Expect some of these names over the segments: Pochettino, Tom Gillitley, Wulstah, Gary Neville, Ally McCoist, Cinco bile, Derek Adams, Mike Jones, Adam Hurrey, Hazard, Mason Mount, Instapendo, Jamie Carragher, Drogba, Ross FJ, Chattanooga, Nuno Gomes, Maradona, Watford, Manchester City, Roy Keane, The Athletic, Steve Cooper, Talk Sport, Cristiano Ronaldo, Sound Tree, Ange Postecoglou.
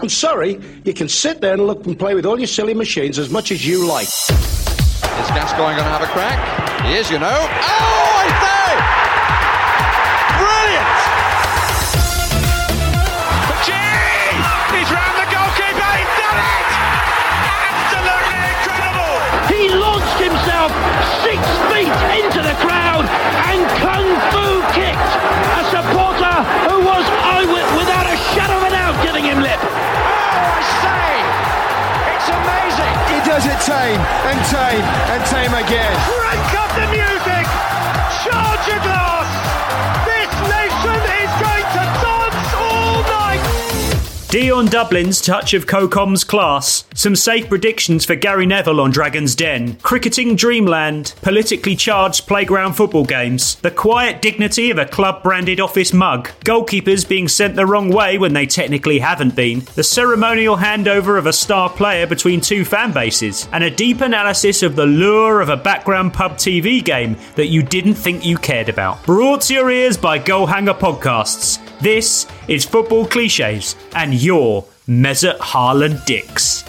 I'm sorry, you can sit there and look and play with all your silly machines as much as you like. Is Gascoigne going to have a crack? He is, you know. Oh, I say! Brilliant! Gee! He's round the goalkeeper, he's done it! Absolutely incredible! He launched himself 6 feet into the crowd and Kung Fu kicked a supporter who was without a shadow of a doubt giving him lip. Amazing! He does it time and time again. Break up the music! Charge a glass! This nation is going to dance all night! Dion Dublin's touch of CoCom's class. Some safe predictions for Gary Neville on Dragon's Den. Cricketing dreamland. Politically charged playground football games. The quiet dignity of a club-branded office mug. Goalkeepers being sent the wrong way when they technically haven't been. The ceremonial handover of a star player between two fan bases. And a deep analysis of the lure of a background pub TV game that you didn't think you cared about. Brought to your ears by Goalhanger Podcasts. This is Football Clichés and your Mesut Haaland Discs.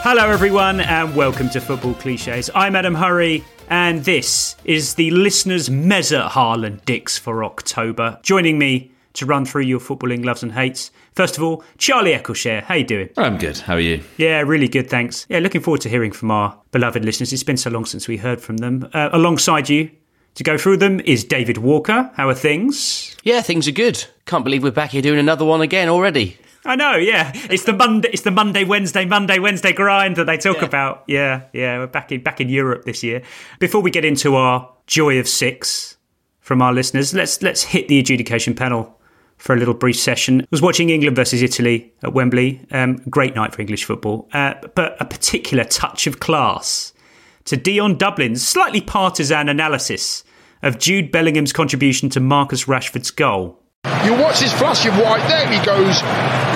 Hello everyone and welcome to Football Clichés. I'm Adam Hurrey and this is the listeners' Mesut Haaland Discs for October. Joining me to run through your footballing loves and hates, first of all, Charlie Eccleshare. How you doing? I'm good. How are you? Yeah, really good, thanks. Yeah, looking forward to hearing from our beloved listeners. It's been so long since we heard from them. Alongside you to go through them is David Walker. How are things? Yeah, things are good. Can't believe we're back here doing another one again already. I know, yeah. It's the Monday, Wednesday grind that they talk about. Yeah. We're back in Europe this year. Before we get into our joy of six from our listeners, let's hit the adjudication panel for a little brief session. I was watching England versus Italy at Wembley. Great night for English football, but a particular touch of class to Dion Dublin's slightly partisan analysis of Jude Bellingham's contribution to Marcus Rashford's goal. You watch this flash of white, there he goes,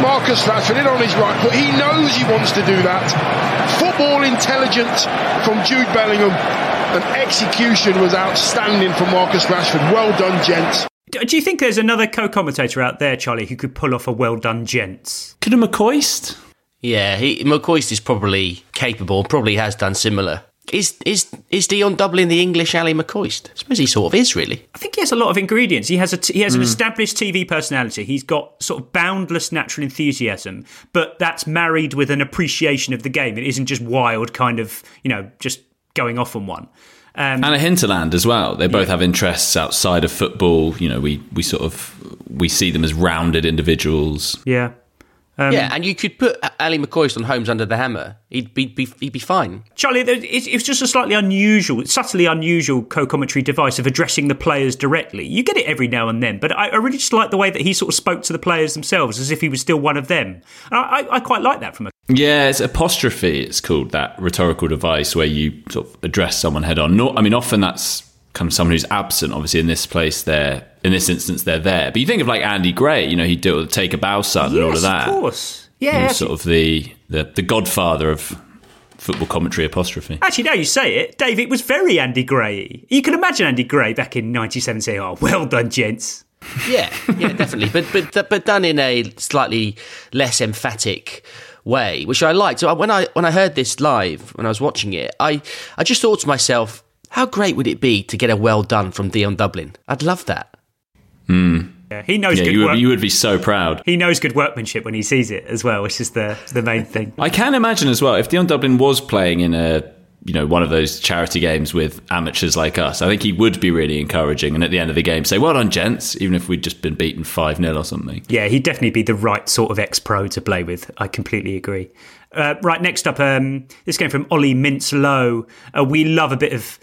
Marcus Rashford in on his right foot, he knows he wants to do that. Football intelligence from Jude Bellingham, and execution was outstanding from Marcus Rashford. Well done, gents. Do you think there's another co-commentator out there, Charlie, who could pull off a well done, gents? Could a McCoist? Yeah, McCoist is probably capable, probably has done similar. Is Dion Dublin the English Ally McCoist? I suppose he sort of is, really. I think he has a lot of ingredients. He has an established TV personality. He's got sort of boundless natural enthusiasm, but that's married with an appreciation of the game. It isn't just wild kind of, just going off on one. And a hinterland as well. They both have interests outside of football. We see them as rounded individuals. Yeah. And you could put Ally McCoist on Holmes under the hammer. He'd be fine. Charlie, it's just a subtly unusual co-commentary device of addressing the players directly. You get it every now and then, but I really just like the way that he sort of spoke to the players themselves as if he was still one of them. And I quite like that from him. Yeah, it's apostrophe, it's called, that rhetorical device where you sort of address someone head on. Often that's comes someone who's absent. Obviously, in this instance, they're there. But you think of like Andy Gray, he'd do the Take a Bow, Son, and all of that. Yes, of course. Yeah. He's sort of the godfather of football commentary apostrophe. Actually, now you say it, Dave, it was very Andy Gray. You can imagine Andy Gray back in 1997 saying, "Oh, well done, gents." Yeah, definitely. But done in a slightly less emphatic way, which I liked. So when I heard this live, when I was watching it, I just thought to myself, how great would it be to get a well done from Dion Dublin? I'd love that. Mm. Yeah, he knows good workmanship. You would be so proud. He knows good workmanship when he sees it as well, which is the main thing. I can imagine as well, if Dion Dublin was playing in one of those charity games with amateurs like us, I think he would be really encouraging. And at the end of the game, say, "Well done, gents," even if we'd just been beaten 5-0 or something. Yeah, he'd definitely be the right sort of ex-pro to play with. I completely agree. Right, next up, this came from Ollie Mintzlow. We love a bit of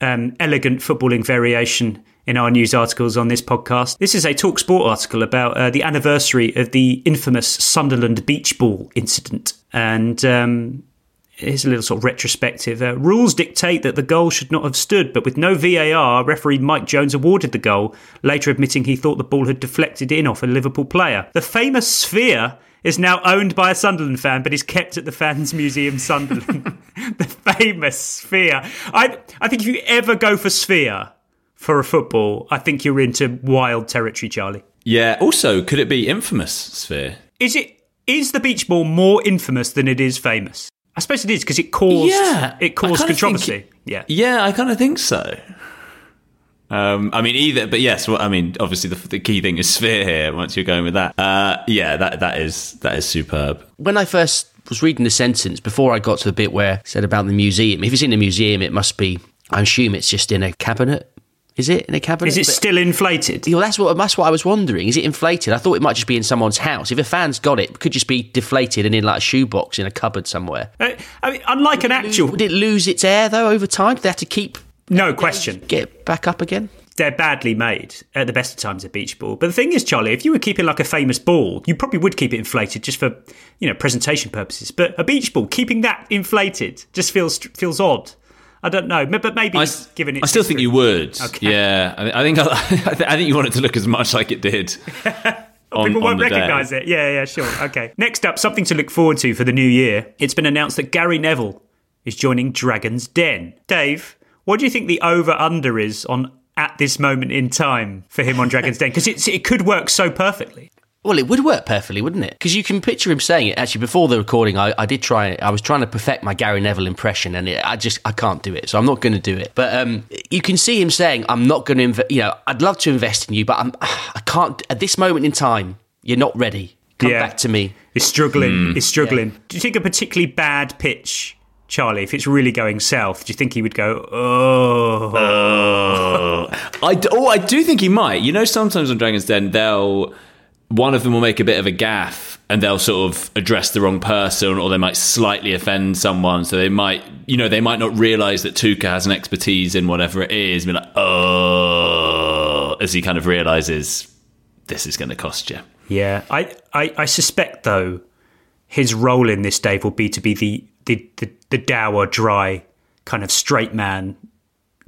elegant footballing variation in our news articles on this podcast. This is a Talk Sport article about the anniversary of the infamous Sunderland Beach Ball incident. And here's a little sort of retrospective. Rules dictate that the goal should not have stood, but with no VAR, referee Mike Jones awarded the goal, later admitting he thought the ball had deflected in off a Liverpool player. The famous sphere is now owned by a Sunderland fan, but is kept at the Fans Museum Sunderland. The famous sphere. I think if you ever go for sphere for a football, I think you're into wild territory, Charlie. Yeah. Also, could it be infamous sphere? Is the beach ball more infamous than it is famous? I suppose it is, because it caused controversy. Yeah, I kind of think so. Obviously the key thing is sphere here. Once you're going with that, that is superb. When I first was reading the sentence, before I got to the bit where it said about the museum, if it's in the museum, it must be. I assume it's just in a cabinet. Is it in a cabinet? Is it still inflated? You know, that's what I was wondering. Is it inflated? I thought it might just be in someone's house. If a fan's got it could just be deflated and in like a shoebox in a cupboard somewhere. Unlike an actual... Would it lose its air, though, over time? Did they have to keep... No question. Get it back up again? They're badly made at the best of times, a beach ball. But the thing is, Charlie, if you were keeping like a famous ball, you probably would keep it inflated just for, presentation purposes. But a beach ball, keeping that inflated just feels odd. I don't know, but maybe given it. I still think you would. Okay. Yeah, I think you want it to look as much like it did. People won't recognise it. Yeah, sure. Okay. Next up, something to look forward to for the new year. It's been announced that Gary Neville is joining Dragon's Den. Dave, what do you think the over/under is on at this moment in time for him on Dragon's Den? Because it could work so perfectly. Well, it would work perfectly, wouldn't it? Because you can picture him saying it. Actually, before the recording, I was trying to perfect my Gary Neville impression, and I can't do it, so I'm not going to do it. But you can see him saying, "I'm not going to invest. I'd love to invest in you, but I can't at this moment in time. You're not ready. Come back to me." He's struggling. Yeah. Do you think a particularly bad pitch, Charlie, if it's really going south, do you think he would go, "Oh"? I do think he might. Sometimes on Dragon's Den, they'll. One of them will make a bit of a gaffe and they'll sort of address the wrong person, or they might slightly offend someone. So they might, they might not realise that Tuca has an expertise in whatever it is. And be like, "Oh," as he kind of realises this is going to cost you. Yeah. I suspect, though, his role in this, Dave, will be to be the dour, dry, kind of straight man,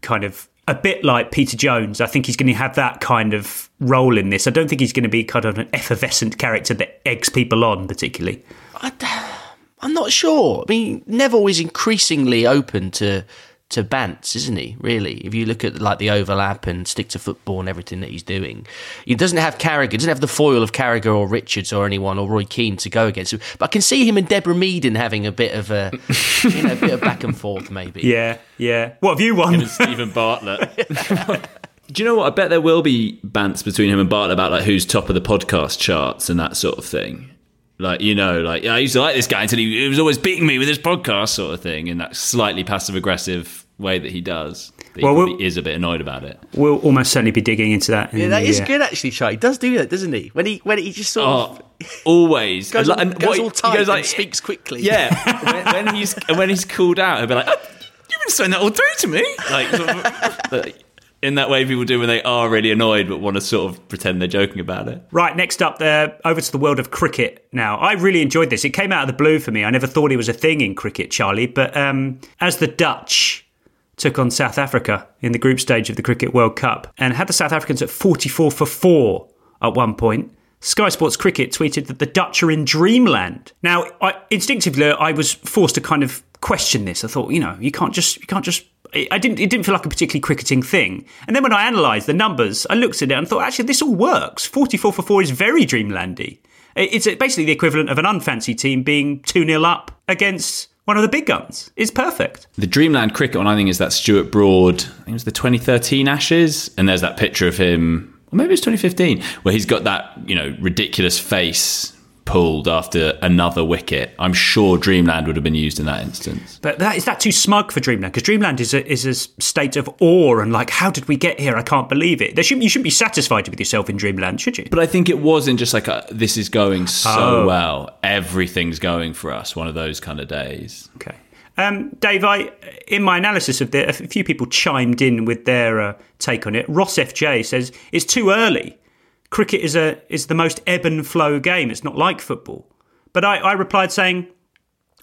kind of. A bit like Peter Jones. I think he's going to have that kind of role in this. I don't think he's going to be kind of an effervescent character that eggs people on, particularly. I'm not sure. I mean, Neville is increasingly open to bants, isn't he, really? If you look at like the overlap and stick to football and everything that he's doing. He doesn't have Carragher, doesn't have the foil of Carragher or Richards or anyone or Roy Keane to go against. But I can see him and Deborah Meaden having a bit of a a bit of back and forth maybe. Yeah. What have you won? Him and Stephen Bartlett. Do you know what? I bet there will be bants between him and Bartlett about like who's top of the podcast charts and that sort of thing. Like, I used to like this guy until he was always beating me with his podcast sort of thing, in that slightly passive-aggressive way that he does. He is a bit annoyed about it. We'll almost certainly be digging into that. Is good, actually, Charlie. He does do that, doesn't he? When he just sort of... Always. He goes all tight and speaks quickly. Yeah. when he's cooled out, he'll be like, "Oh, you've been saying that all through to me." In that way people do when they are really annoyed but want to sort of pretend they're joking about it. Right, next up, over to the world of cricket now. I really enjoyed this. It came out of the blue for me. I never thought it was a thing in cricket, Charlie, but as the Dutch took on South Africa in the group stage of the Cricket World Cup and had the South Africans at 44-4 at one point, Sky Sports Cricket tweeted that the Dutch are in dreamland. Now, instinctively, I was forced to kind of question this. I thought, you can't just... It didn't feel like a particularly cricketing thing. And then when I analysed the numbers, I looked at it and thought, actually, this all works. 44-4 is very dreamlandy. It's basically the equivalent of an unfancy team being 2-0 up against one of the big guns. It's perfect. The dreamland cricket one, I think, is that Stuart Broad. I think it was the 2013 Ashes. And there's that picture of him, or maybe it's 2015, where he's got that, ridiculous face pulled after another wicket. I'm sure dreamland would have been used in that instance. But is that too smug for dreamland? Because dreamland is a state of awe and like, how did we get here? I can't believe it. You shouldn't be satisfied with yourself in dreamland, should you? But I think it wasn't just like, this is going so well. Everything's going for us. One of those kind of days. Okay. Dave, in my analysis of this, a few people chimed in with their take on it. Ross FJ says, it's too early. Cricket is the most ebb and flow game. It's not like football. But I replied saying,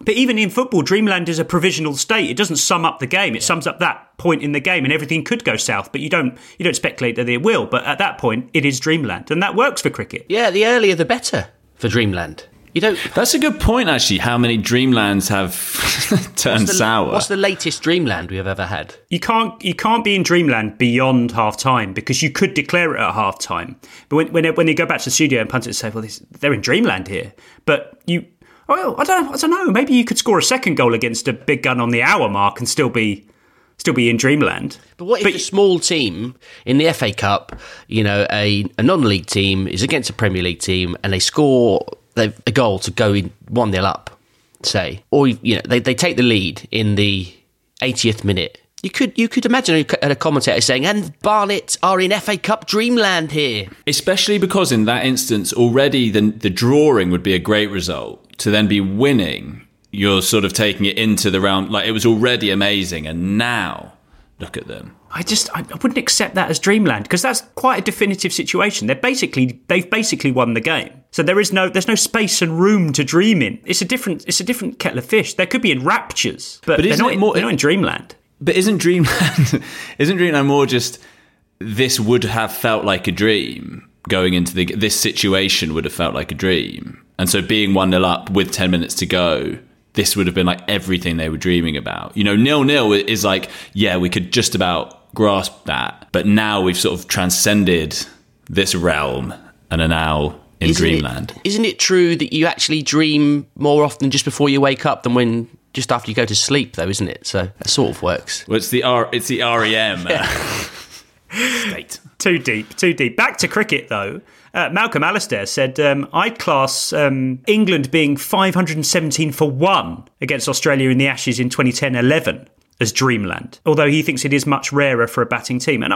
but even in football, dreamland is a provisional state. It doesn't sum up the game. It sums up that point in the game, and everything could go south, but you don't speculate that it will. But at that point, it is dreamland, and that works for cricket. Yeah, the earlier the better for dreamland. You don't. That's a good point, actually, how many dreamlands have turned sour. What's the latest dreamland we have ever had? You can't be in dreamland beyond half-time, because you could declare it at half-time. But when they go back to the studio and pundits say, well, they're in dreamland here, but you... Well, I don't know. Maybe you could score a second goal against a big gun on the hour mark and still be in dreamland. But what if a small team in the FA Cup, you know, a non-league team is against a Premier League team and they score a goal to go in 1-0 up, say, or you know they take the lead in the 80th minute? You could imagine a commentator saying, and Barnet are in FA Cup dreamland here. Especially because in that instance, already the drawing would be a great result. To then be winning, you're sort of taking it into the round. Like, it was already amazing, and now look at them. I wouldn't accept that as dreamland, because that's quite a definitive situation. They've basically won the game. So there's no space and room to dream in. It's a different kettle of fish. They could be in raptures, but they're not in dreamland. But isn't dreamland more just this would have felt like a dream going into this situation would have felt like a dream, and so being 1-0 up with 10 minutes to go, this would have been like everything they were dreaming about. You know, 0-0 is like, yeah, we could just about grasp that, but now we've sort of transcended this realm and are now in dreamland. Isn't it true that you actually dream more often just before you wake up than when just after you go to sleep, though, isn't it? So that sort of works. Well, it's the REM state. Too deep. Back to cricket, though. Malcolm Alistair said, I'd class England being 517 for 1 against Australia in the Ashes in 2010-11 as dreamland, although he thinks it is much rarer for a batting team. And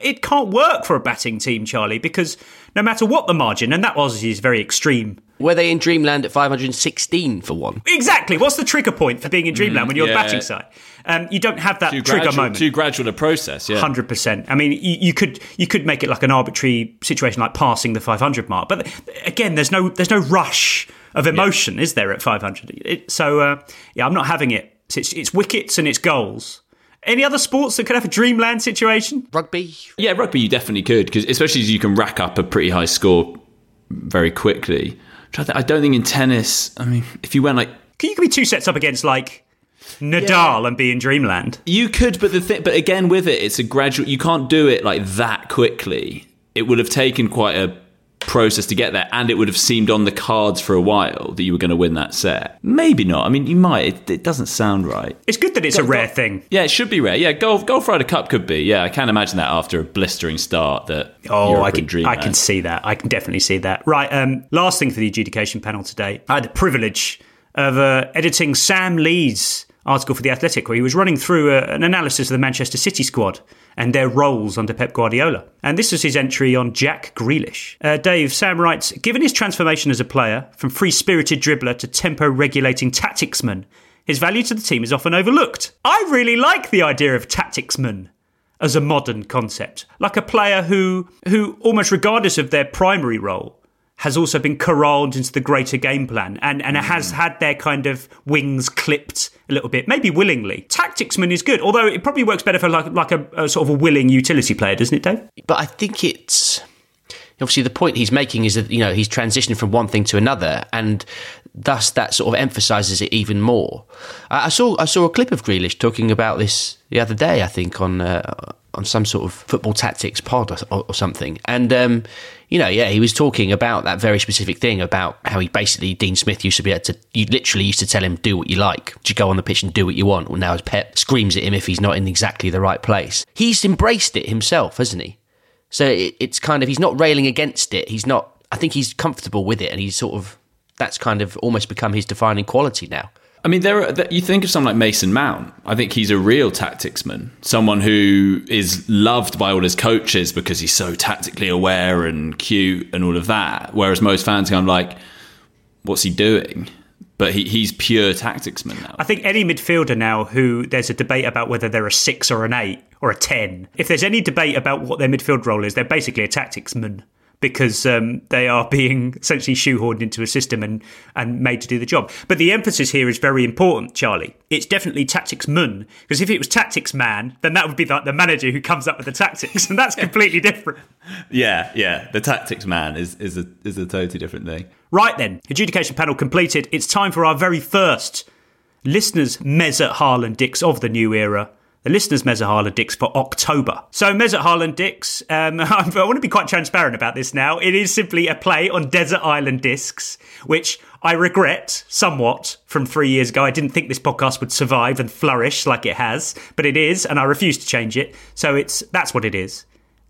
it can't work for a batting team, Charlie, because no matter what the margin, and that was his very extreme. Were they in dreamland at 516 for 1? Exactly. What's the trigger point for being in dreamland when you're a batting side? You don't have that trigger moment. Too gradual a process, yeah. 100%. I mean, you could make it like an arbitrary situation, like passing the 500 mark. But again, there's no rush of emotion, is there, at 500? So, I'm not having it. It's wickets and it's goals. Any other sports that could have a dreamland situation? Rugby? Yeah, rugby you definitely could, because especially as you can rack up a pretty high score very quickly. I don't think in tennis, I mean, if you went like... You could be two sets up against like... Nadal and be in dreamland. You could, but again with it, it's a gradual. You can't do it like that quickly. It would have taken quite a process to get there, and it would have seemed on the cards for a while that you were going to win that set. Maybe not. I mean, you might. It doesn't sound right. It's good that it's a rare thing. Yeah, it should be rare. Yeah, Golf Ryder Cup could be. Yeah, I can imagine that after a blistering start that. Oh, I can see that. I can definitely see that. Right. Last thing for the adjudication panel today. I had the privilege of editing Sam Lee's article for The Athletic, where he was running through an analysis of the Manchester City squad and their roles under Pep Guardiola. And this is his entry on Jack Grealish. Dave, Sam writes, given his transformation as a player, from free-spirited dribbler to tempo-regulating tacticsman, his value to the team is often overlooked. I really like the idea of tacticsman as a modern concept, like a player who almost regardless of their primary role, has also been corralled into the greater game plan and has had their kind of wings clipped a little bit, maybe willingly. Tacticsman is good, although it probably works better for like a sort of a willing utility player, doesn't it, Dave? But I think it's... Obviously, the point he's making is that, you know, he's transitioned from one thing to another, and thus that sort of emphasises it even more. I saw a clip of Grealish talking about this the other day, I think, on some sort of football tactics pod or something. And, you know, yeah, he was talking about that very specific thing about how he basically, Dean Smith used to be able to, you literally used to tell him, do what you like. You go on the pitch and do what you want. Well, now his Pep screams at him if he's not in exactly the right place. He's embraced it himself, hasn't he? So it's kind of, he's not railing against it. He's not, I think he's comfortable with it, and he's sort of, that's kind of almost become his defining quality now. I mean, you think of someone like Mason Mount. I think he's a real tacticsman, someone who is loved by all his coaches because he's so tactically aware and cute and all of that. Whereas most fans are like, what's he doing? But he's pure tacticsman now. I think any midfielder now who there's a debate about whether they're a 6 or an 8 or a 10, if there's any debate about what their midfield role is, they're basically a tacticsman because they are being essentially shoehorned into a system and made to do the job. But the emphasis here is very important, Charlie. It's definitely tacticsman, because if it was tacticsman, then that would be like the manager who comes up with the tactics, and that's completely different. Yeah. The tacticsman is a totally different thing. Right then, adjudication panel completed. It's time for our very first listeners' Mesut Haaland Discs of the new era. The listeners' Mesut Haaland Discs for October. So Mesut Haaland Discs, I want to be quite transparent about this now. It is simply a play on Desert Island Discs, which I regret somewhat from 3 years ago. I didn't think this podcast would survive and flourish like it has, but it is, and I refuse to change it. So that's what it is.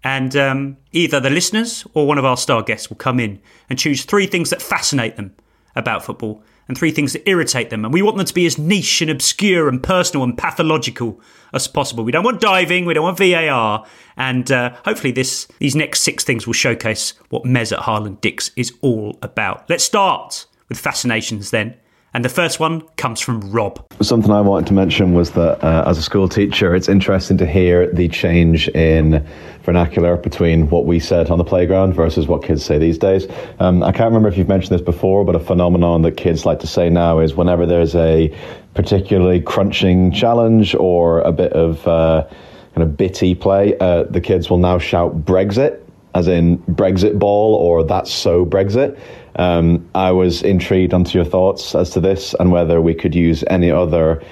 And either the listeners or one of our star guests will come in and choose three things that fascinate them about football and three things that irritate them. And we want them to be as niche and obscure and personal and pathological as possible. We don't want diving. We don't want VAR. And hopefully these next six things will showcase what Mesut Haaland Discs is all about. Let's start with fascinations then. And the first one comes from Rob. Something I wanted to mention was that as a school teacher, it's interesting to hear the change in vernacular between what we said on the playground versus what kids say these days. I can't remember if you've mentioned this before, but a phenomenon that kids like to say now is whenever there's a particularly crunching challenge or a bit of kind of bitty play, the kids will now shout Brexit, as in Brexit ball or that's so Brexit. I was intrigued onto your thoughts as to this and whether we could use any other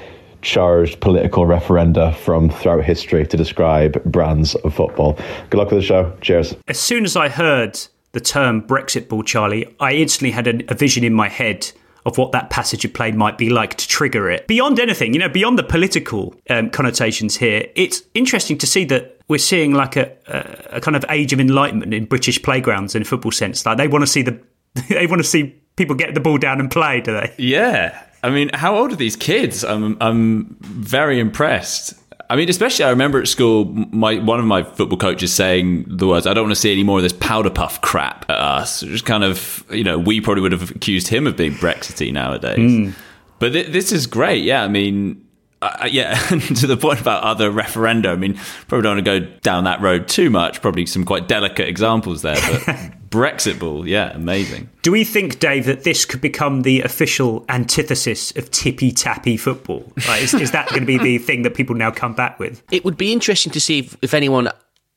charged political referenda from throughout history to describe brands of football. Good luck with the show. Cheers. As soon as I heard the term Brexit ball, Charlie, I instantly had a vision in my head of what that passage of play might be like to trigger it. Beyond anything, beyond the political connotations here, it's interesting to see that we're seeing like a kind of age of enlightenment in British playgrounds in a football sense. Like they want to see people get the ball down and play, do they? Yeah. I mean, how old are these kids? I'm very impressed. I mean, especially I remember at school, one of my football coaches saying the words, I don't want to see any more of this powder puff crap at us. Just kind of, we probably would have accused him of being Brexity nowadays. Mm. But this is great. Yeah, I mean, to the point about other referenda, I mean, probably don't want to go down that road too much. Probably some quite delicate examples there, but Brexit ball, yeah, amazing. Do we think, Dave, that this could become the official antithesis of tippy-tappy football? Like, is that going to be the thing that people now come back with? It would be interesting to see if anyone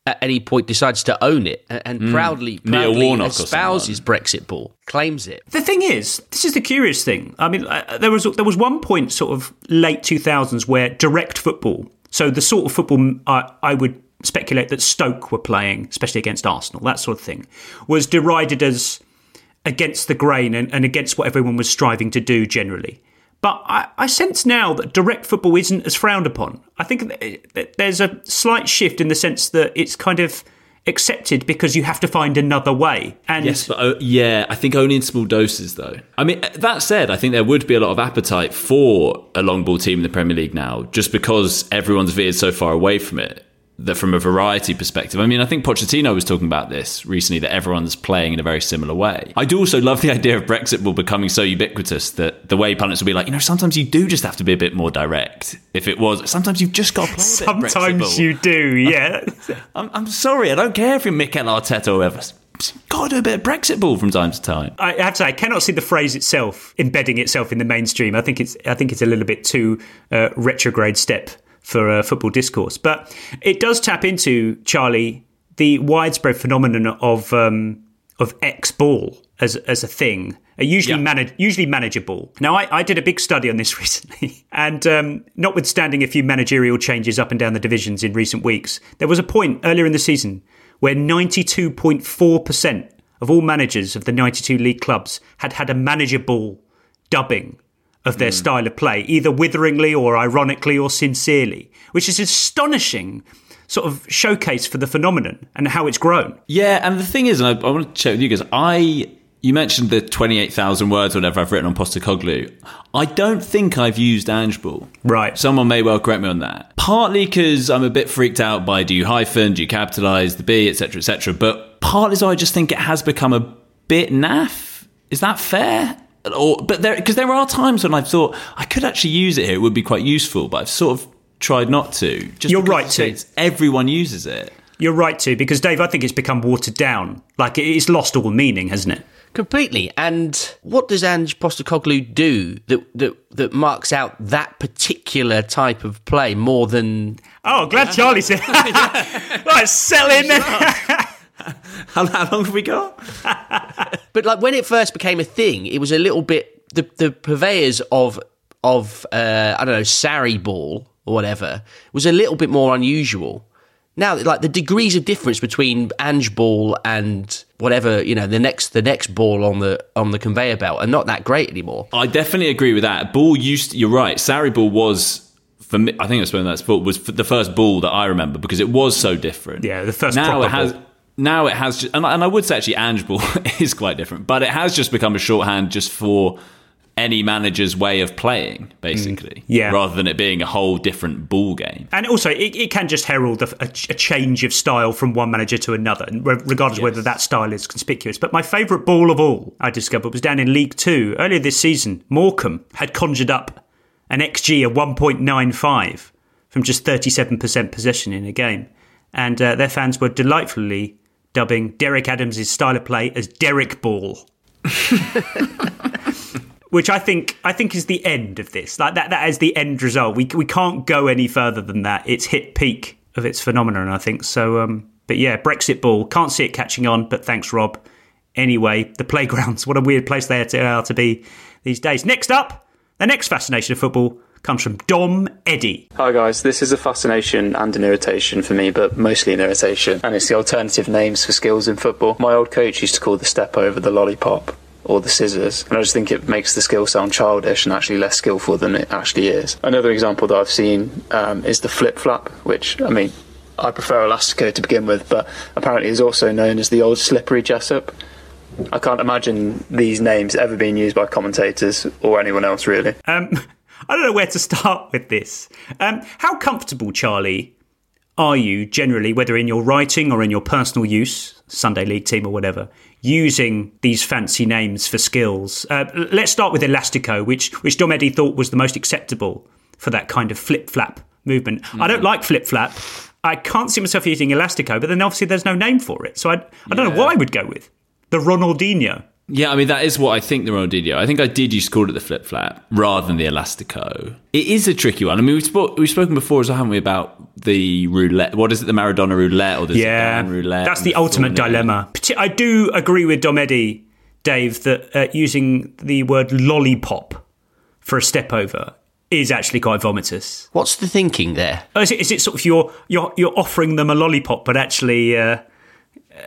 at any point decides to own it and proudly espouses Brexit ball, claims it. The thing is, this is the curious thing. I mean, there was one point sort of late 2000s where direct football, so the sort of football I would speculate that Stoke were playing, especially against Arsenal, that sort of thing, was derided as against the grain and against what everyone was striving to do generally. But I sense now that direct football isn't as frowned upon. I think there's a slight shift in the sense that it's kind of accepted because you have to find another way. And yes, but I think only in small doses, though. I mean, that said, I think there would be a lot of appetite for a long ball team in the Premier League now, just because everyone's veered so far away from it. That from a variety perspective. I mean, I think Pochettino was talking about this recently, that everyone's playing in a very similar way. I do also love the idea of Brexit ball becoming so ubiquitous that the way pundits will be like, sometimes you do just have to be a bit more direct. Sometimes you've just got to play a bit of Brexit ball. Sometimes you do, yeah. I'm sorry, I don't care if you're Mikel Arteta or whoever. Got to do a bit of Brexit ball from time to time. I have to say, I cannot see the phrase itself embedding itself in the mainstream. I think it's a little bit too retrograde step for football discourse. But it does tap into, Charlie, the widespread phenomenon of X-ball as a thing, usually manageable. Now, I did a big study on this recently, and notwithstanding a few managerial changes up and down the divisions in recent weeks, there was a point earlier in the season where 92.4% of all managers of the 92 league clubs had a manageable dubbing of their style of play, either witheringly or ironically or sincerely, which is astonishing sort of showcase for the phenomenon and how it's grown. Yeah, and the thing is, and I want to check with you guys, you mentioned the 28,000 words or whatever I've written on Postecoglou. I don't think I've used Ange Ball. Right. Someone may well correct me on that. Partly because I'm a bit freaked out by do you hyphen, do you capitalise the B, etc, etc, but partly so I just think it has become a bit naff. Is that fair? But there are times when I've thought I could actually use it here, it would be quite useful, but I've sort of tried not to. Just you're right to. Everyone uses it. You're right to, because Dave, I think it's become watered down. Like, it's lost all meaning, hasn't it? Completely. And what does Ange Postecoglou do that marks out that particular type of play more than... Oh, glad Charlie said that. Like, selling... How long have we got? But like, when it first became a thing, it was a little bit the purveyors of I don't know, Sarri ball or whatever was a little bit more unusual. Now, like, the degrees of difference between Ange ball and whatever, you know, the next ball on the conveyor belt are not that great anymore. I definitely agree with that. You're right. Sarri ball was. For me, I think that's when that sport was the first ball that I remember because it was so different. Yeah, the first now proper it has. Ball. Now it has, and I would say actually Ange ball is quite different, but it has just become a shorthand just for any manager's way of playing, basically, rather than it being a whole different ball game. And also, it can just herald a change of style from one manager to another, regardless of whether that style is conspicuous. But my favourite ball of all, I discovered, was down in League Two earlier this season. Morecambe had conjured up an XG of 1.95 from just 37% possession in a game. And their fans were delightfully dubbing Derek Adams' style of play as Derek Ball, which I think is the end of this. Like that is the end result. We can't go any further than that. It's hit peak of its phenomenon, I think. So, but yeah, Brexit Ball, can't see it catching on. But thanks, Rob. Anyway, the playgrounds. What a weird place they are to be these days. Next up, the next fascination of football comes from Dom Eddie. Hi guys, this is a fascination and an irritation for me, but mostly an irritation, and it's the alternative names for skills in football. My old coach used to call the step over the lollipop or the scissors, and I just think it makes the skill sound childish and actually less skillful than it actually is. Another example that I've seen is the flip-flap, which, I mean, I prefer Elastico to begin with, but apparently is also known as the old slippery Jessup. I can't imagine these names ever being used by commentators or anyone else, really. I don't know where to start with this. How comfortable, Charlie, are you generally, whether in your writing or in your personal use, Sunday League team or whatever, using these fancy names for skills? Let's start with Elastico, which Dom Eddie thought was the most acceptable for that kind of flip-flap movement. Mm-hmm. I don't like flip-flap. I can't see myself using Elastico, but then obviously there's no name for it. So I don't know what I would go with. The Ronaldinho. Yeah, I mean, that is what I think the Ronaldinho. I think I did used to call it the flip-flap rather than the Elastico. It is a tricky one. I mean, we've spoken before, as well, haven't we, about the roulette. What is it, the Maradona roulette? Or the roulette? That's the ultimate dilemma. I do agree with Dom Eddie, Dave, that using the word lollipop for a step-over is actually quite vomitous. What's the thinking there? Oh, is it sort of you're offering them a lollipop, but actually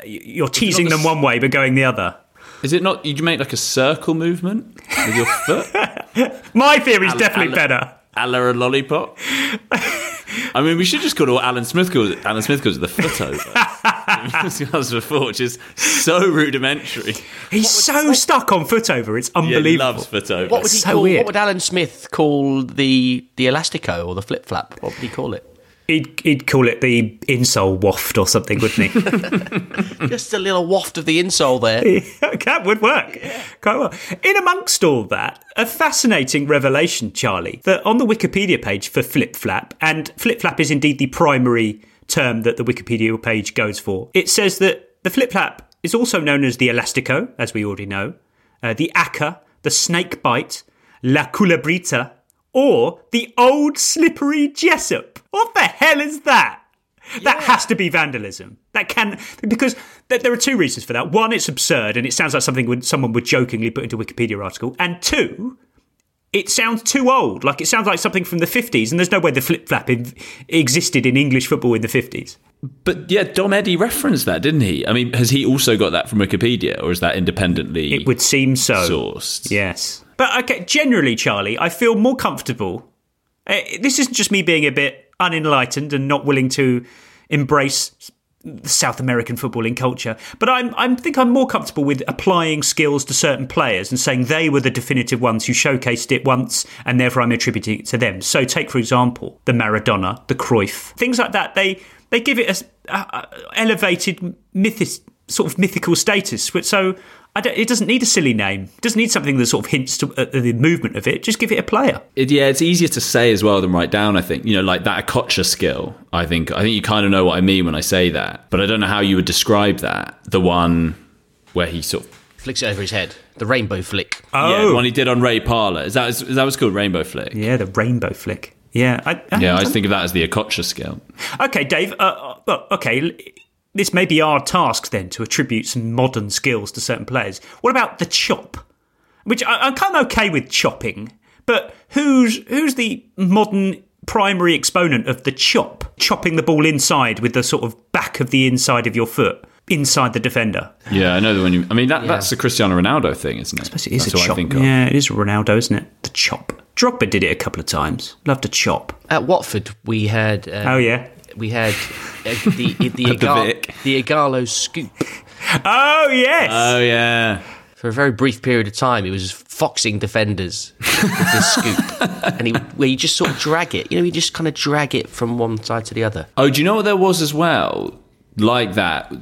you're teasing them one way but going the other? Is it not? You make like a circle movement with your foot? My theory's definitely better. Alla a lollipop. I mean, we should just call it what Alan Smith calls it. Alan Smith calls it the foot over. As before, which is so rudimentary. He's so stuck on foot over. It's unbelievable. Yeah, he loves foot over. What would he call? What would Alan Smith call the Elastico or the flip flap? What would he call it? He'd call it the insole waft or something, wouldn't he? Just a little waft of the insole there. That would work quite well. In amongst all that, a fascinating revelation, Charlie, that on the Wikipedia page for flip-flap, and flip-flap is indeed the primary term that the Wikipedia page goes for, it says that the flip-flap is also known as the Elastico, as we already know, the Acca, the snake bite, la culebrita, or the old slippery Jessup. What the hell is that? That has to be vandalism. That can, because there are two reasons for that. One, it's absurd and it sounds like something someone would jokingly put into a Wikipedia article. And two, it sounds too old. Like, it sounds like something from the 50s, and there's no way the flip-flap existed in English football in the 50s. But yeah, Dom Eddie referenced that, didn't he? I mean, has he also got that from Wikipedia, or is that independently sourced? It would seem so. Sourced? Yes. But okay, generally, Charlie, I feel more comfortable. This isn't just me being a bit unenlightened and not willing to embrace South American footballing culture, but I think I'm more comfortable with applying skills to certain players and saying they were the definitive ones who showcased it once, and therefore I'm attributing it to them. So take, for example, the Maradona, the Cruyff, things like that. They give it an elevated mythical status. So It doesn't need a silly name. It doesn't need something that sort of hints to the movement of it. Just give it a player. It's easier to say as well than write down, I think. You know, like that Okocha skill, I think you kind of know what I mean when I say that. But I don't know how you would describe that. The one where he sort of flicks it over his head. The rainbow flick. Oh. Yeah, the one he did on Ray Parlour. Is that what's called rainbow flick? Yeah, the rainbow flick. Yeah. I think of that as the Okocha skill. Okay, Dave. Okay, this may be our task then to attribute some modern skills to certain players. What about the chop? Which I'm kind of okay with chopping, but who's the modern primary exponent of the chop? Chopping the ball inside with the sort of back of the inside of your foot, inside the defender. Yeah, I know the one you... I mean, that's the Cristiano Ronaldo thing, isn't it? I suppose it is that's a chop. I think of. Yeah, it is Ronaldo, isn't it? The chop. Drogba did it a couple of times. Loved a chop. At Watford, we had... We had the Igalo scoop. Oh, yes. Oh, yeah. For a very brief period of time, he was foxing defenders with the scoop. And he just sort of drag it. You know, he just kind of drag it from one side to the other. Oh, do you know what there was as well? Like that,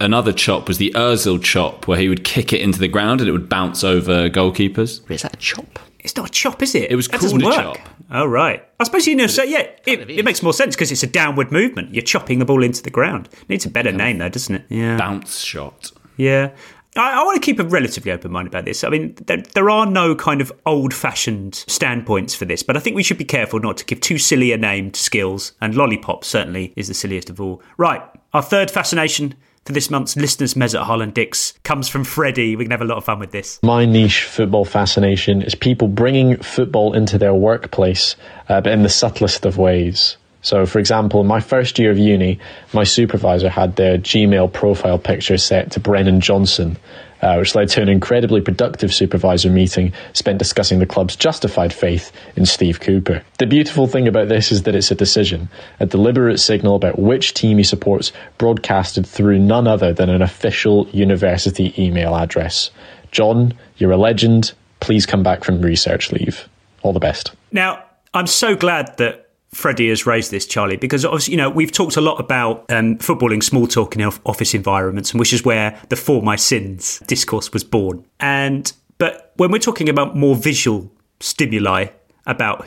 another chop was the Ozil chop, where he would kick it into the ground and it would bounce over goalkeepers. Is that a chop? It's not a chop, is it? It was called a chop. Oh, right. I suppose, you know, so yeah, it makes more sense because it's a downward movement. You're chopping the ball into the ground. It needs a better name, though, doesn't it? Yeah. Bounce shot. Yeah. I want to keep a relatively open mind about this. I mean, there are no kind of old-fashioned standpoints for this, but I think we should be careful not to give too silly a name to skills, and lollipop certainly is the silliest of all. Right, our third fascination for this month's listeners' Mesut Haaland Discs comes from Freddie. We can have a lot of fun with this. My niche football fascination is people bringing football into their workplace, but in the subtlest of ways. So, for example, in my first year of uni, my supervisor had their Gmail profile picture set to Brennan Johnson, which led to an incredibly productive supervisor meeting spent discussing the club's justified faith in Steve Cooper. The beautiful thing about this is that it's a decision, a deliberate signal about which team he supports, broadcasted through none other than an official university email address. John, you're a legend. Please come back from research leave. All the best. Now, I'm so glad that Freddie has raised this, Charlie, because obviously, you know, we've talked a lot about footballing small talk in office environments, and which is where the For My Sins discourse was born. But when we're talking about more visual stimuli about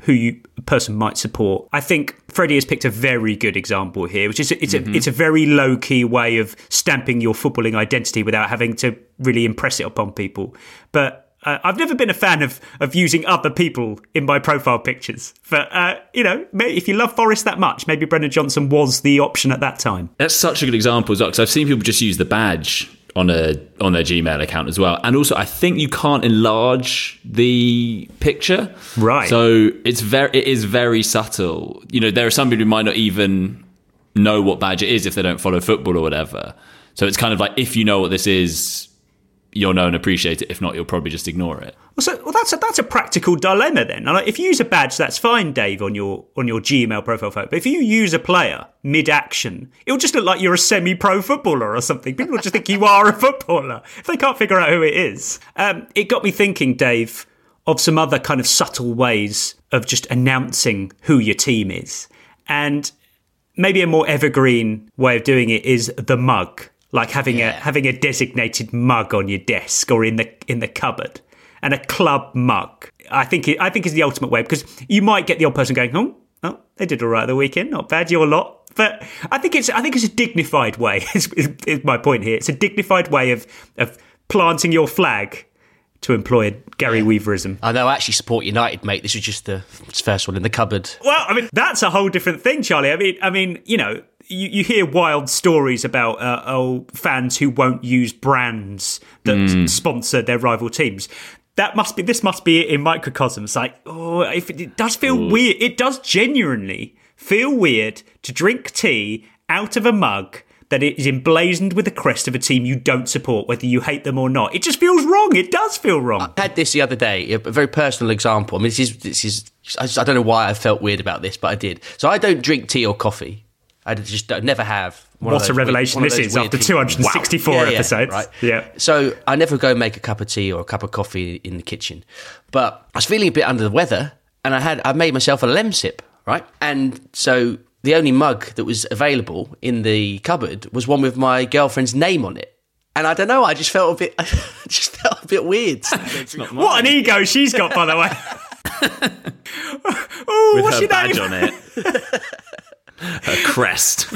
who a person might support, I think Freddie has picked a very good example here, which is it's a very low-key way of stamping your footballing identity without having to really impress it upon people. But I've never been a fan of using other people in my profile pictures. But, you know, if you love Forest that much, maybe Brennan Johnson was the option at that time. That's such a good example as well, because I've seen people just use the badge on their Gmail account as well. And also, I think you can't enlarge the picture. Right. So it is very subtle. You know, there are some people who might not even know what badge it is if they don't follow football or whatever. So it's kind of like, if you know what this is, you'll know and appreciate it. If not, you'll probably just ignore it. Well, that's a practical dilemma then. Like, if you use a badge, that's fine, Dave, on your Gmail profile photo. But if you use a player mid-action, it'll just look like you're a semi-pro footballer or something. People will just think you are a footballer if they can't figure out who it is. It got me thinking, Dave, of some other kind of subtle ways of just announcing who your team is. And maybe a more evergreen way of doing it is the mug. Like having a designated mug on your desk or in the cupboard, and a club mug, I think is the ultimate way, because you might get the old person going, oh, they did all right the weekend, not bad, your lot. But I think it's a dignified way. Is my point here? It's a dignified way of planting your flag, to employ a Gary Weaverism. I know, I actually support United, mate. This was just the first one in the cupboard. Well, I mean, that's a whole different thing, Charlie. I mean, you know. You hear wild stories about fans who won't use brands that sponsor their rival teams. This must be in microcosms. Like, it does feel weird. It does genuinely feel weird to drink tea out of a mug that it is emblazoned with the crest of a team you don't support, whether you hate them or not. It just feels wrong. It does feel wrong. I had this the other day, a very personal example. I mean, this is I don't know why I felt weird about this, but I did. So I don't drink tea or coffee. I just never have. What a revelation this is after 264 episodes. Right? Yeah. So I never go make a cup of tea or a cup of coffee in the kitchen. But I was feeling a bit under the weather, and I made myself a Lem Sip, right? And so the only mug that was available in the cupboard was one with my girlfriend's name on it. And I don't know, I just felt a bit weird. What an ego she's got, by the way. Ooh, with what's her your badge name? On it, her crest.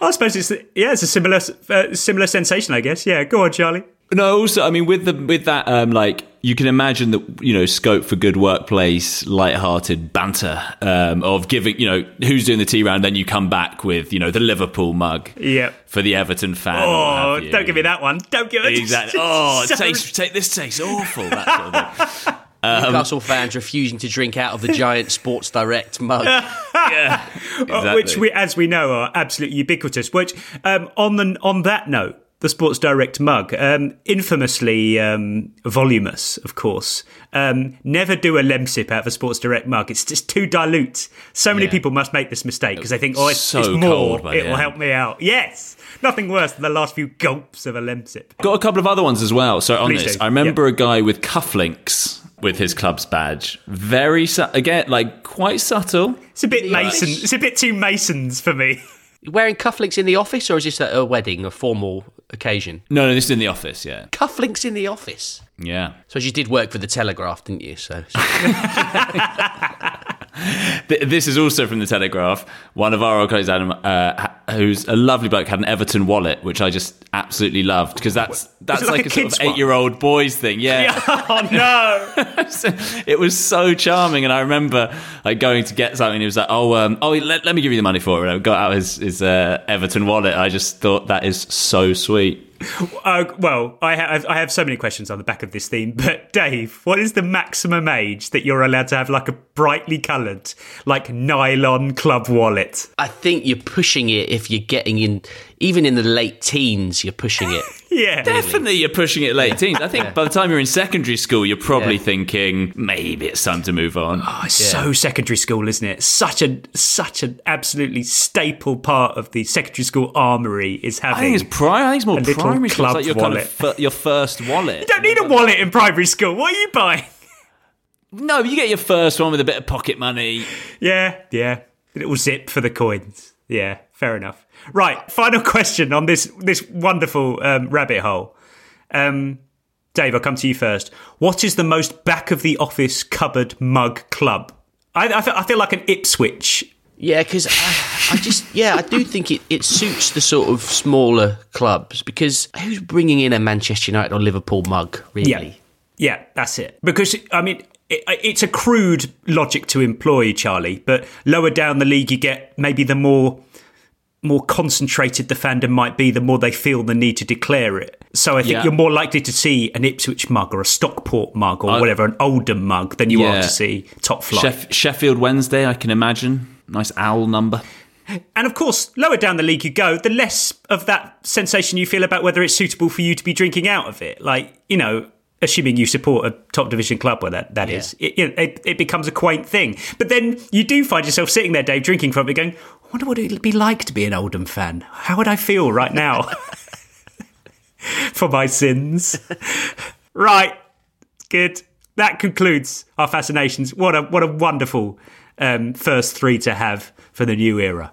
I suppose it's a similar sensation, I guess. Yeah, go on, Charlie. No, also, I mean, with that, like you can imagine that, you know, scope for good workplace, light-hearted banter of giving, you know, who's doing the tea round, then you come back with, you know, the Liverpool mug, yeah, for the Everton fan. Oh, don't give me that one! Don't give it exactly. Oh, this tastes awful. That sort of thing. Newcastle fans refusing to drink out of the giant Sports Direct mug. Yeah, exactly. Which, as we know, are absolutely ubiquitous. Which, on that note, the Sports Direct mug, infamously voluminous, of course. Never do a lemsip out of a Sports Direct mug. It's just too dilute. So many people must make this mistake because they think, it will help me out. Yes. Nothing worse than the last few gulps of a lemsip. Got a couple of other ones as well. So on this, I remember a guy with cufflinks with his club's badge. Very, quite subtle. It's a bit Mason. It's a bit too Masons for me. Wearing cufflinks in the office, or is this at a wedding, a formal occasion? No, this is in the office, yeah. Cufflinks in the office? Yeah. So you did work for the Telegraph, didn't you? So. This is also from the Telegraph. One of our old colleagues, Adam, who's a lovely bloke, had an Everton wallet, which I just absolutely loved because that's like a sort of 8-year-old boys thing. Yeah. Oh no! It was so charming, and I remember like going to get something. And he was like, let me give you the money for it. And I got out his Everton wallet. I just thought that is so sweet. I have so many questions on the back of this theme, but Dave, what is the maximum age that you're allowed to have like a brightly coloured, like nylon club wallet? I think you're pushing it if you're getting in, even in the late teens, you're pushing it. Yeah. Definitely you're pushing it late teens. I think by the time you're in secondary school, you're probably thinking, maybe it's time to move on. Oh, it's so secondary school, isn't it? Such an absolutely staple part of the secondary school armoury is having... I think it's more primary club like your wallet. Kind of your first wallet. You don't need a wallet in primary school. What are you buying? No, you get your first one with a bit of pocket money. Yeah. A little zip for the coins. Yeah, fair enough. Right, final question on this wonderful rabbit hole. Dave, I'll come to you first. What is the most back-of-the-office cupboard mug club? I feel like an Ipswich. Yeah, because I do think it suits the sort of smaller clubs because who's bringing in a Manchester United or Liverpool mug, really? Yeah, that's it. Because, I mean, it's a crude logic to employ, Charlie, but lower down the league you get maybe the more concentrated the fandom might be, the more they feel the need to declare it. So I think you're more likely to see an Ipswich mug or a Stockport mug or whatever, an Oldham mug than you are to see top flight. Sheffield Wednesday, I can imagine. Nice owl number. And of course, lower down the league you go, the less of that sensation you feel about whether it's suitable for you to be drinking out of it. Like, you know, assuming you support a top division club where that is, it becomes a quaint thing. But then you do find yourself sitting there, Dave, drinking from it going, I wonder what it would be like to be an Oldham fan. How would I feel right now for my sins? Right. Good. That concludes our fascinations. What a wonderful... first three to have for the new era.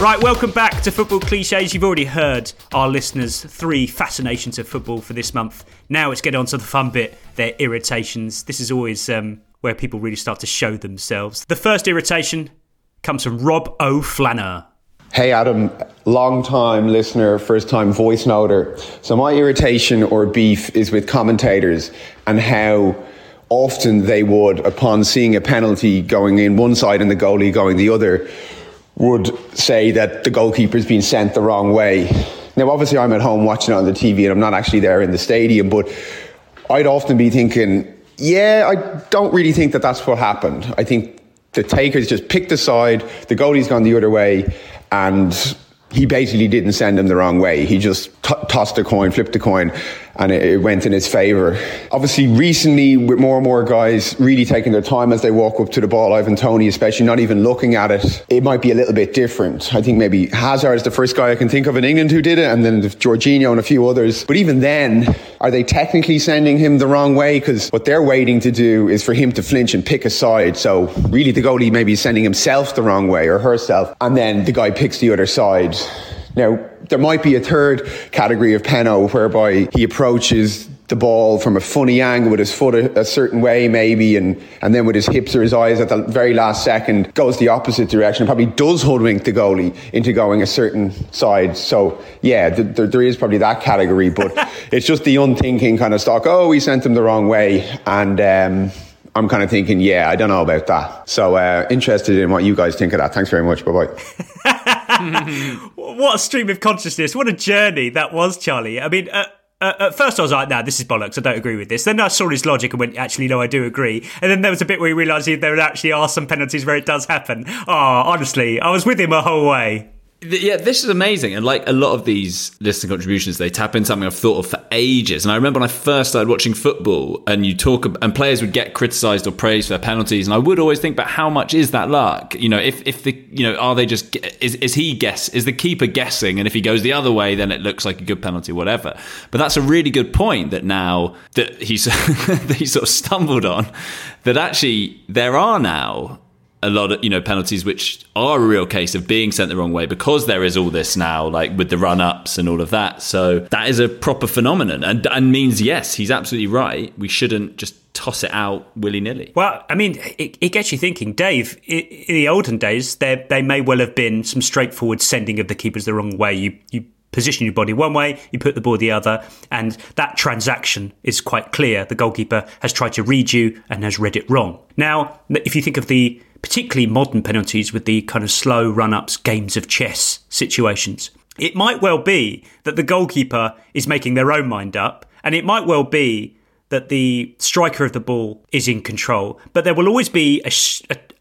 Right, welcome back to Football Clichés. You've already heard our listeners' three fascinations of football for this month. Now let's get on to the fun bit, their irritations. This is always where people really start to show themselves. The first irritation comes from Rob O'Flanner. Hey Adam, long time listener, first time voice noter. So my irritation or beef is with commentators and how often they would, upon seeing a penalty going in one side and the goalie going the other, would say that the goalkeeper's been sent the wrong way. Now, obviously, I'm at home watching it on the TV and I'm not actually there in the stadium, but I'd often be thinking, I don't really think that that's what happened. I think the taker's just picked a side, the goalie's gone the other way, and he basically didn't send him the wrong way. He just tossed a coin, flipped a coin, and it went in his favour. Obviously, recently, with more and more guys really taking their time as they walk up to the ball, Ivan Toney especially, not even looking at it, it might be a little bit different. I think maybe Hazard is the first guy I can think of in England who did it, and then Jorginho and a few others. But even then, are they technically sending him the wrong way? Because what they're waiting to do is for him to flinch and pick a side. So really, the goalie maybe is sending himself the wrong way, or herself, and then the guy picks the other side. Now, there might be a third category of Peno whereby he approaches the ball from a funny angle with his foot a certain way maybe, and then with his hips or his eyes at the very last second goes the opposite direction and probably does hoodwink the goalie into going a certain side. So yeah, there is probably that category, but it's just the unthinking kind of stock, oh, we sent him the wrong way. And I'm kind of thinking, yeah, I don't know about that. So interested in what you guys think of that. Thanks very much. Bye-bye. What a stream of consciousness. What a journey that was, Charlie. I mean, at first I was like, nah, this is bollocks. I don't agree with this. Then I saw his logic and went, actually, no, I do agree. And then there was a bit where he realised there actually are some penalties where it does happen. Oh, honestly, I was with him the whole way. Yeah, this is amazing. And like a lot of these listener contributions, they tap in something I've thought of for ages. And I remember when I first started watching football and you talk about, and players would get criticised or praised for their penalties. And I would always think, but how much is that luck? You know, if the, you know, are they just, is the keeper guessing? And if he goes the other way, then it looks like a good penalty, whatever. But that's a really good point that now that he's, that he sort of stumbled on, that actually there are now a lot of, you know, penalties which are a real case of being sent the wrong way because there is all this now, like with the run-ups and all of that. So that is a proper phenomenon and means, yes, he's absolutely right. We shouldn't just toss it out willy-nilly. Well, I mean, it gets you thinking, Dave, in the olden days, there may well have been some straightforward sending of the keepers the wrong way. You position your body one way, you put the ball the other, and that transaction is quite clear. The goalkeeper has tried to read you and has read it wrong. Now, if you think of the particularly modern penalties with the kind of slow run-ups, games of chess situations, it might well be that the goalkeeper is making their own mind up, and it might well be that the striker of the ball is in control. But there will always be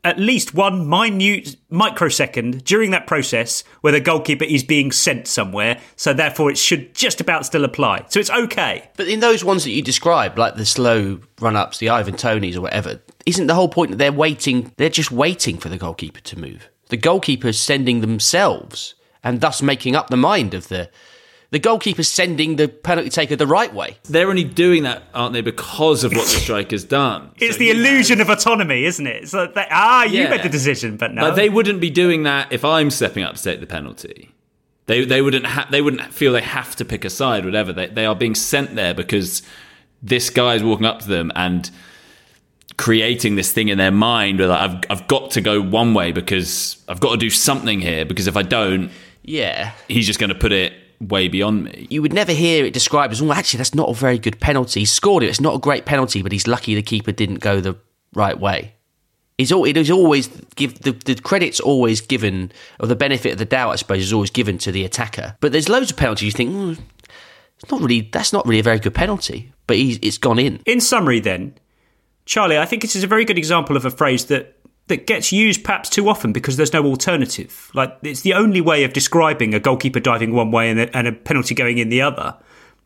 at least one minute microsecond during that process where the goalkeeper is being sent somewhere, so therefore it should just about still apply. So it's okay. But in those ones that you describe, like the slow run-ups, the Ivan Tonys or whatever, isn't the whole point that they're waiting, they're just waiting for the goalkeeper to move? The goalkeeper's sending themselves and thus making up the mind of the goalkeeper's sending the penalty taker the right way. They're only doing that, aren't they, because of what the striker's done. It's so the illusion of autonomy, isn't it? It's like, you made the decision, but no. But they wouldn't be doing that if I'm stepping up to take the penalty. They wouldn't feel they have to pick a side, whatever. They are being sent there because this guy's walking up to them and creating this thing in their mind where, like, I've got to go one way because I've got to do something here, because if I don't, he's just going to put it way beyond me. You would never hear it described as, oh, actually, that's not a very good penalty. He scored it. It's not a great penalty, but he's lucky the keeper didn't go the right way. The credit's always given, or the benefit of the doubt, I suppose, is always given to the attacker. But there's loads of penalties you think, that's not really a very good penalty, but it's gone in. In summary, then, Charlie, I think this is a very good example of a phrase that gets used perhaps too often because there's no alternative. Like, it's the only way of describing a goalkeeper diving one way and a penalty going in the other.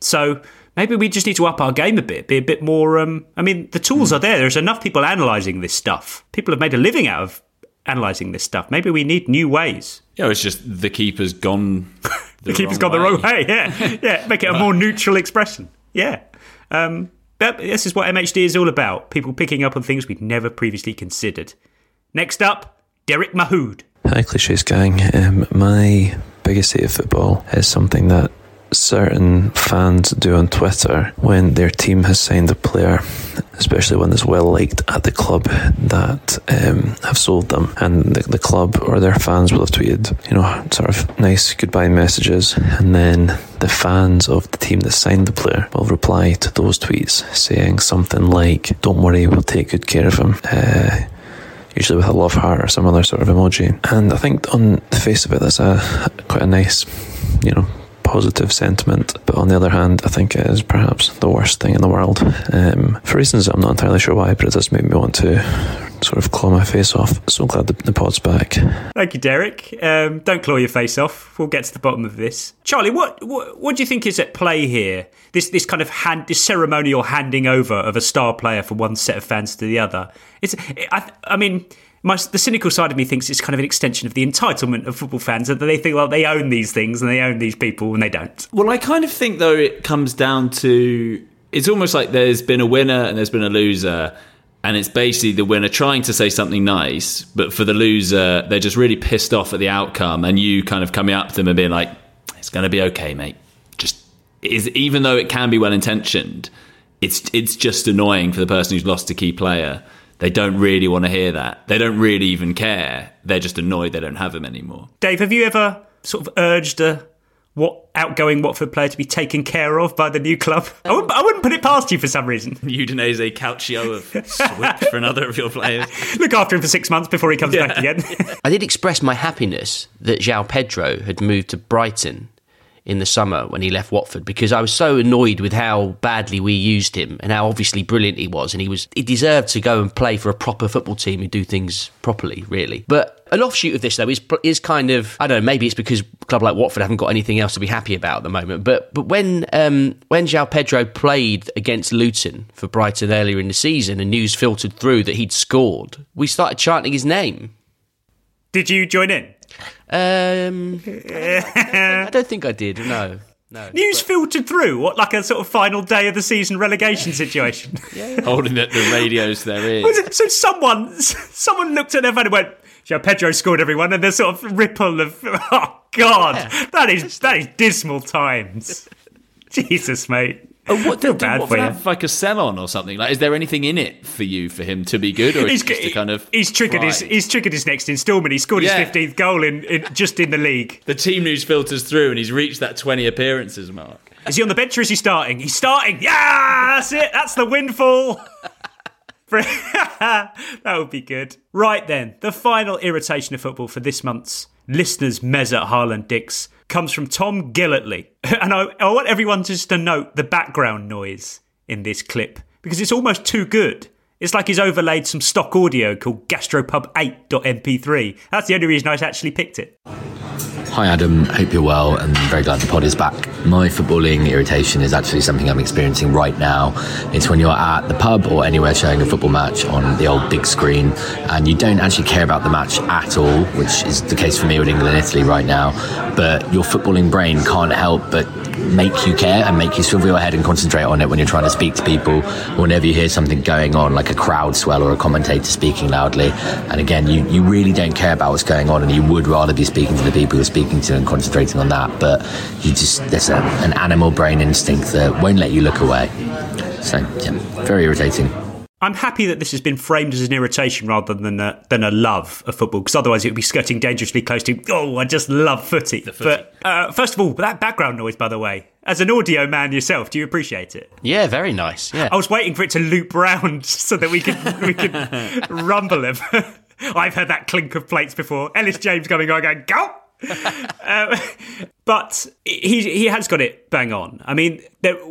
So maybe we just need to up our game a bit, be a bit more... I mean, the tools are there. There's enough people analysing this stuff. People have made a living out of analysing this stuff. Maybe we need new ways. Yeah, it's just the keeper's gone the wrong way, yeah. Yeah, make it a more neutral expression. Yeah. But this is what MHD is all about. People picking up on things we'd never previously considered. Next up, Derek Mahood. Hi, Clichés gang. My biggest hate of football is something that certain fans do on Twitter when their team has signed a player, especially one that's well liked at the club that have sold them, and the club or their fans will have tweeted, you know, sort of nice goodbye messages, and then the fans of the team that signed the player will reply to those tweets saying something like, don't worry, we'll take good care of him, usually with a love heart or some other sort of emoji. And I think on the face of it, that's quite a nice, you know, positive sentiment, but on the other hand, I think it is perhaps the worst thing in the world, for reasons I'm not entirely sure why, but it does make me want to sort of claw my face off. So I'm glad the pod's back. Thank you, Derek. Don't claw your face off. We'll get to the bottom of this. Charlie, what do you think is at play here? This kind of this ceremonial handing over of a star player from one set of fans to the other. The cynical side of me thinks it's kind of an extension of the entitlement of football fans, that they think, well, they own these things and they own these people, and they don't. Well, I kind of think, though, it comes down to... It's almost like there's been a winner and there's been a loser, and it's basically the winner trying to say something nice, but for the loser, they're just really pissed off at the outcome, and you kind of coming up to them and being like, it's going to be okay, mate. Even though it can be well-intentioned, it's just annoying for the person who's lost a key player. They don't really want to hear that. They don't really even care. They're just annoyed they don't have him anymore. Dave, have you ever sort of urged an outgoing Watford player to be taken care of by the new club? I wouldn't put it past you for some reason. Udinese Calcio have swooped for another of your players. Look after him for 6 months before he comes back again. I did express my happiness that João Pedro had moved to Brighton in the summer when he left Watford, because I was so annoyed with how badly we used him and how obviously brilliant he was, and he deserved to go and play for a proper football team and do things properly, really. But an offshoot of this, though, is kind of, I don't know, maybe it's because a club like Watford haven't got anything else to be happy about at the moment, but when João Pedro played against Luton for Brighton earlier in the season and news filtered through that he'd scored, we started chanting his name. Did you join in? I don't think I did. No. News filtered through. What, like a sort of final day of the season relegation situation? Yeah. Holding the radios there is. So someone looked at their phone and went, "João Pedro scored, everyone," and there's sort of ripple of, oh God, yeah. that is dismal times. Jesus, mate. What have like a sell-on or something? Like, is there anything in it for you for him to be good, or he's triggered his next instalment? He scored his 15th goal in the league. The team news filters through, and he's reached that 20 appearances mark. Is he on the bench or is he starting? He's starting. Yeah, that's it. That's the windfall. That would be good. Right then, the final irritation of football for this month's listeners' Mesut Haaland Discs comes from Tom Gillitley. And I want everyone just to note the background noise in this clip, because it's almost too good. It's like he's overlaid some stock audio called gastropub8.mp3. That's the only reason I actually picked it. Hi Adam, hope you're well and very glad the pod is back. My footballing irritation is actually something I'm experiencing right now. It's when you're at the pub or anywhere showing a football match on the old big screen and you don't actually care about the match at all, which is the case for me with England and Italy right now, but your footballing brain can't help but make you care and make you swivel your head and concentrate on it when you're trying to speak to people, or whenever you hear something going on like a crowd swell or a commentator speaking loudly. And again, you really don't care about what's going on and you would rather be speaking to the people you're speaking to and concentrating on that, but there's an animal brain instinct that won't let you look away. So yeah, very irritating. I'm happy that this has been framed as an irritation rather than a love of football, because otherwise it would be skirting dangerously close to, oh, I just love footy. But first of all, that background noise, by the way, as an audio man yourself, do you appreciate it? Yeah, very nice. Yeah, I was waiting for it to loop round so that we could rumble him. I've heard that clink of plates before. Ellis James coming on going, go! But he has got it bang on. I mean,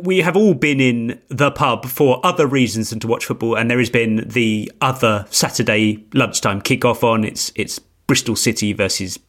we have all been in the pub for other reasons than to watch football, and there has been the other Saturday lunchtime kickoff on. It's Bristol City versus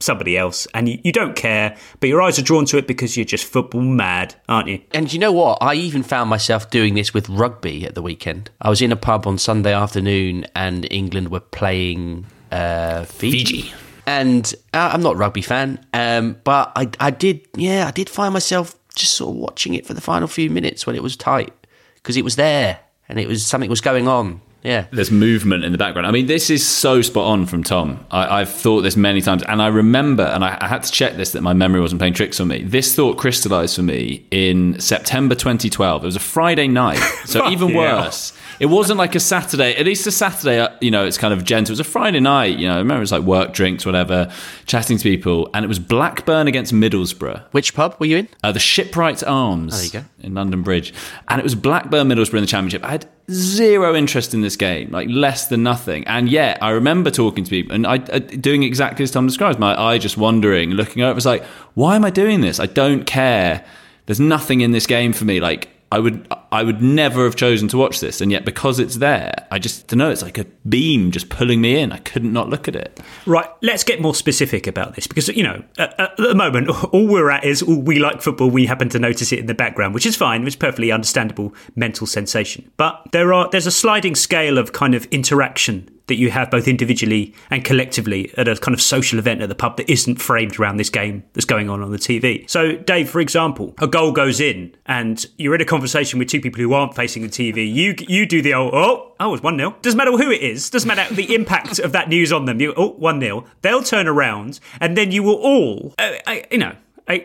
somebody else, and you don't care, but your eyes are drawn to it because you're just football mad, aren't you? And you know what? I even found myself doing this with rugby at the weekend. I was in a pub on Sunday afternoon, and England were playing Fiji. And I'm not a rugby fan, but I did find myself just sort of watching it for the final few minutes when it was tight, because it was there and it was something was going on. Yeah, there's movement in the background. I mean, this is so spot on from Tom. I've thought this many times, and I remember, and I had to check this that my memory wasn't playing tricks on me. This thought crystallised for me in September 2012. It was a Friday night, so even worse. It wasn't like a Saturday, at least a Saturday, you know, it's kind of gentle. It was a Friday night, you know, I remember it was like work drinks, whatever, chatting to people. And it was Blackburn against Middlesbrough. Which pub were you in? The Shipwright's Arms. There you go. In London Bridge. And it was Blackburn, Middlesbrough in the Championship. I had zero interest in this game, like less than nothing. And yeah, I remember talking to people and I doing exactly as Tom describes, my eye just wandering, looking over. It's like, why am I doing this? I don't care. There's nothing in this game for me. Like, I would never have chosen to watch this, and yet because it's there, I just don't know, it's like a beam just pulling me in. I couldn't not look at it. Right, let's get more specific about this, because, you know, at the moment, all we're at is, oh, we like football, we happen to notice it in the background, which is fine, it's perfectly understandable mental sensation. But there's a sliding scale of kind of interaction that you have both individually and collectively at a kind of social event at the pub that isn't framed around this game that's going on the TV. So, Dave, for example, a goal goes in and you're in a conversation with two people who aren't facing the TV. You do the old, oh, it was 1-0. Doesn't matter who it is. Doesn't matter the impact of that news on them. You 1-0. They'll turn around and then you will all,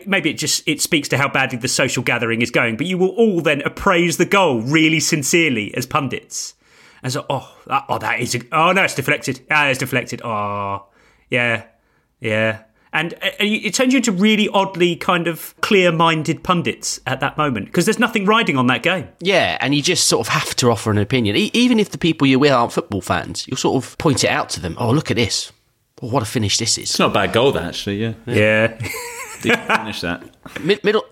maybe it speaks to how badly the social gathering is going, but you will all then appraise the goal really sincerely as pundits. And so, that is... no, it's deflected. It's deflected. Yeah. And it turns you into really oddly kind of clear-minded pundits at that moment, because there's nothing riding on that game. Yeah, and you just sort of have to offer an opinion. Even if the people you're with aren't football fans, you'll sort of point it out to them. Oh, look at this. Oh, what a finish this is. It's not a bad goal, that, actually, Yeah. Did you finish that?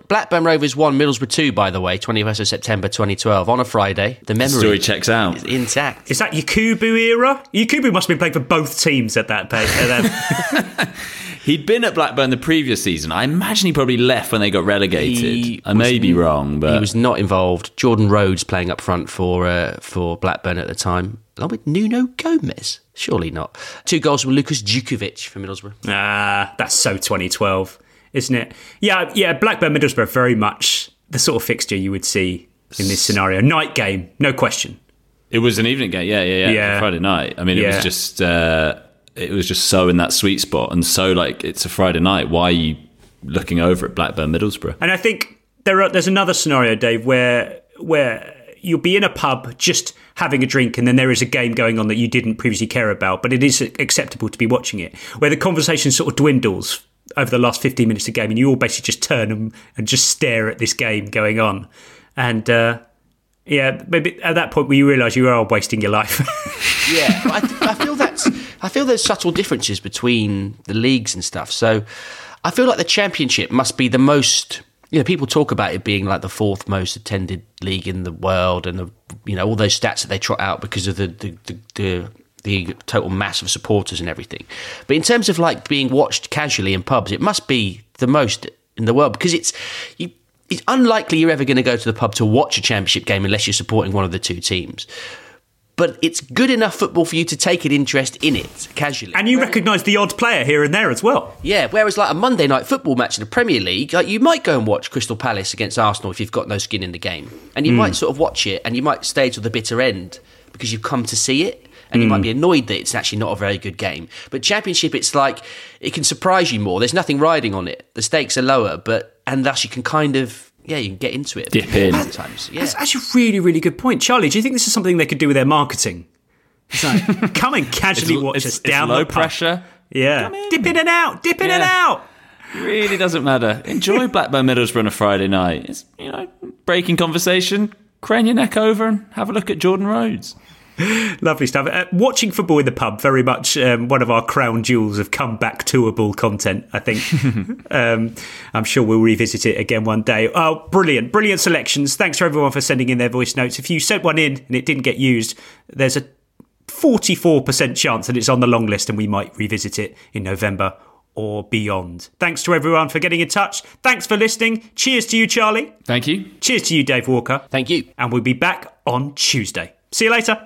Blackburn Rovers 1, Middlesbrough 2, by the way, 21st of September 2012, on a Friday. The memory story checks out. Is intact. Is that Yakubu era? Yakubu must have been playing for both teams at that point. He'd been at Blackburn the previous season. I imagine he probably left when they got relegated. I may be wrong, but... He was not involved. Jordan Rhodes playing up front for Blackburn at the time, along with Nuno Gomes. Surely not. 2 goals from Lukas Djukovic for Middlesbrough. Ah, that's so 2012. Isn't it? Yeah, Blackburn, Middlesbrough, very much the sort of fixture you would see in this scenario. Night game, no question. It was an evening game, yeah. Friday night. I mean, it was just so in that sweet spot, and so, like, it's a Friday night. Why are you looking over at Blackburn, Middlesbrough? And I think there's another scenario, Dave, where you'll be in a pub just having a drink, and then there is a game going on that you didn't previously care about, but it is acceptable to be watching it, where the conversation sort of dwindles over the last 15 minutes of the game, and you all basically just turn and just stare at this game going on. And maybe at that point where you realise you are wasting your life. Yeah, I feel there's subtle differences between the leagues and stuff. So I feel like the Championship must be the most, you know, people talk about it being like the fourth most attended league in the world, and the, you know, all those stats that they trot out because of the total mass of supporters and everything. But in terms of, like, being watched casually in pubs, it must be the most in the world, because it's unlikely you're ever going to go to the pub to watch a Championship game unless you're supporting one of the two teams. But it's good enough football for you to take an interest in it casually. And you recognise the odd player here and there as well. Yeah, whereas like a Monday night football match in the Premier League, like, you might go and watch Crystal Palace against Arsenal if you've got no skin in the game. And you might sort of watch it, and you might stay to the bitter end because you've come to see it. And you might be annoyed that it's actually not a very good game. But Championship, it's like, it can surprise you more. There's nothing riding on it. The stakes are lower, and thus you can kind of, you can get into it. Dip in. Sometimes. Yeah. That's actually a really, really good point. Charlie, do you think this is something they could do with their marketing? It's like, come and casually watch us down low pressure. Yeah. Dip in and out. Dip in and out. Really doesn't matter. Enjoy Blackburn Middlesbrough on a Friday night. It's, you know, breaking conversation, crane your neck over and have a look at Jordan Rhodes. Lovely stuff. Watching football in the pub, very much one of our crown jewels of comeback tourable content, I think. I'm sure we'll revisit it again one day. Oh, brilliant selections. Thanks to everyone for sending in their voice notes. If you sent one in and it didn't get used, there's a 44% chance that it's on the long list and we might revisit it in November or beyond. Thanks to everyone for getting in touch. Thanks for listening. Cheers to you, Charlie. Thank you. Cheers to you, Dave Walker. Thank you. And we'll be back on Tuesday. See you later.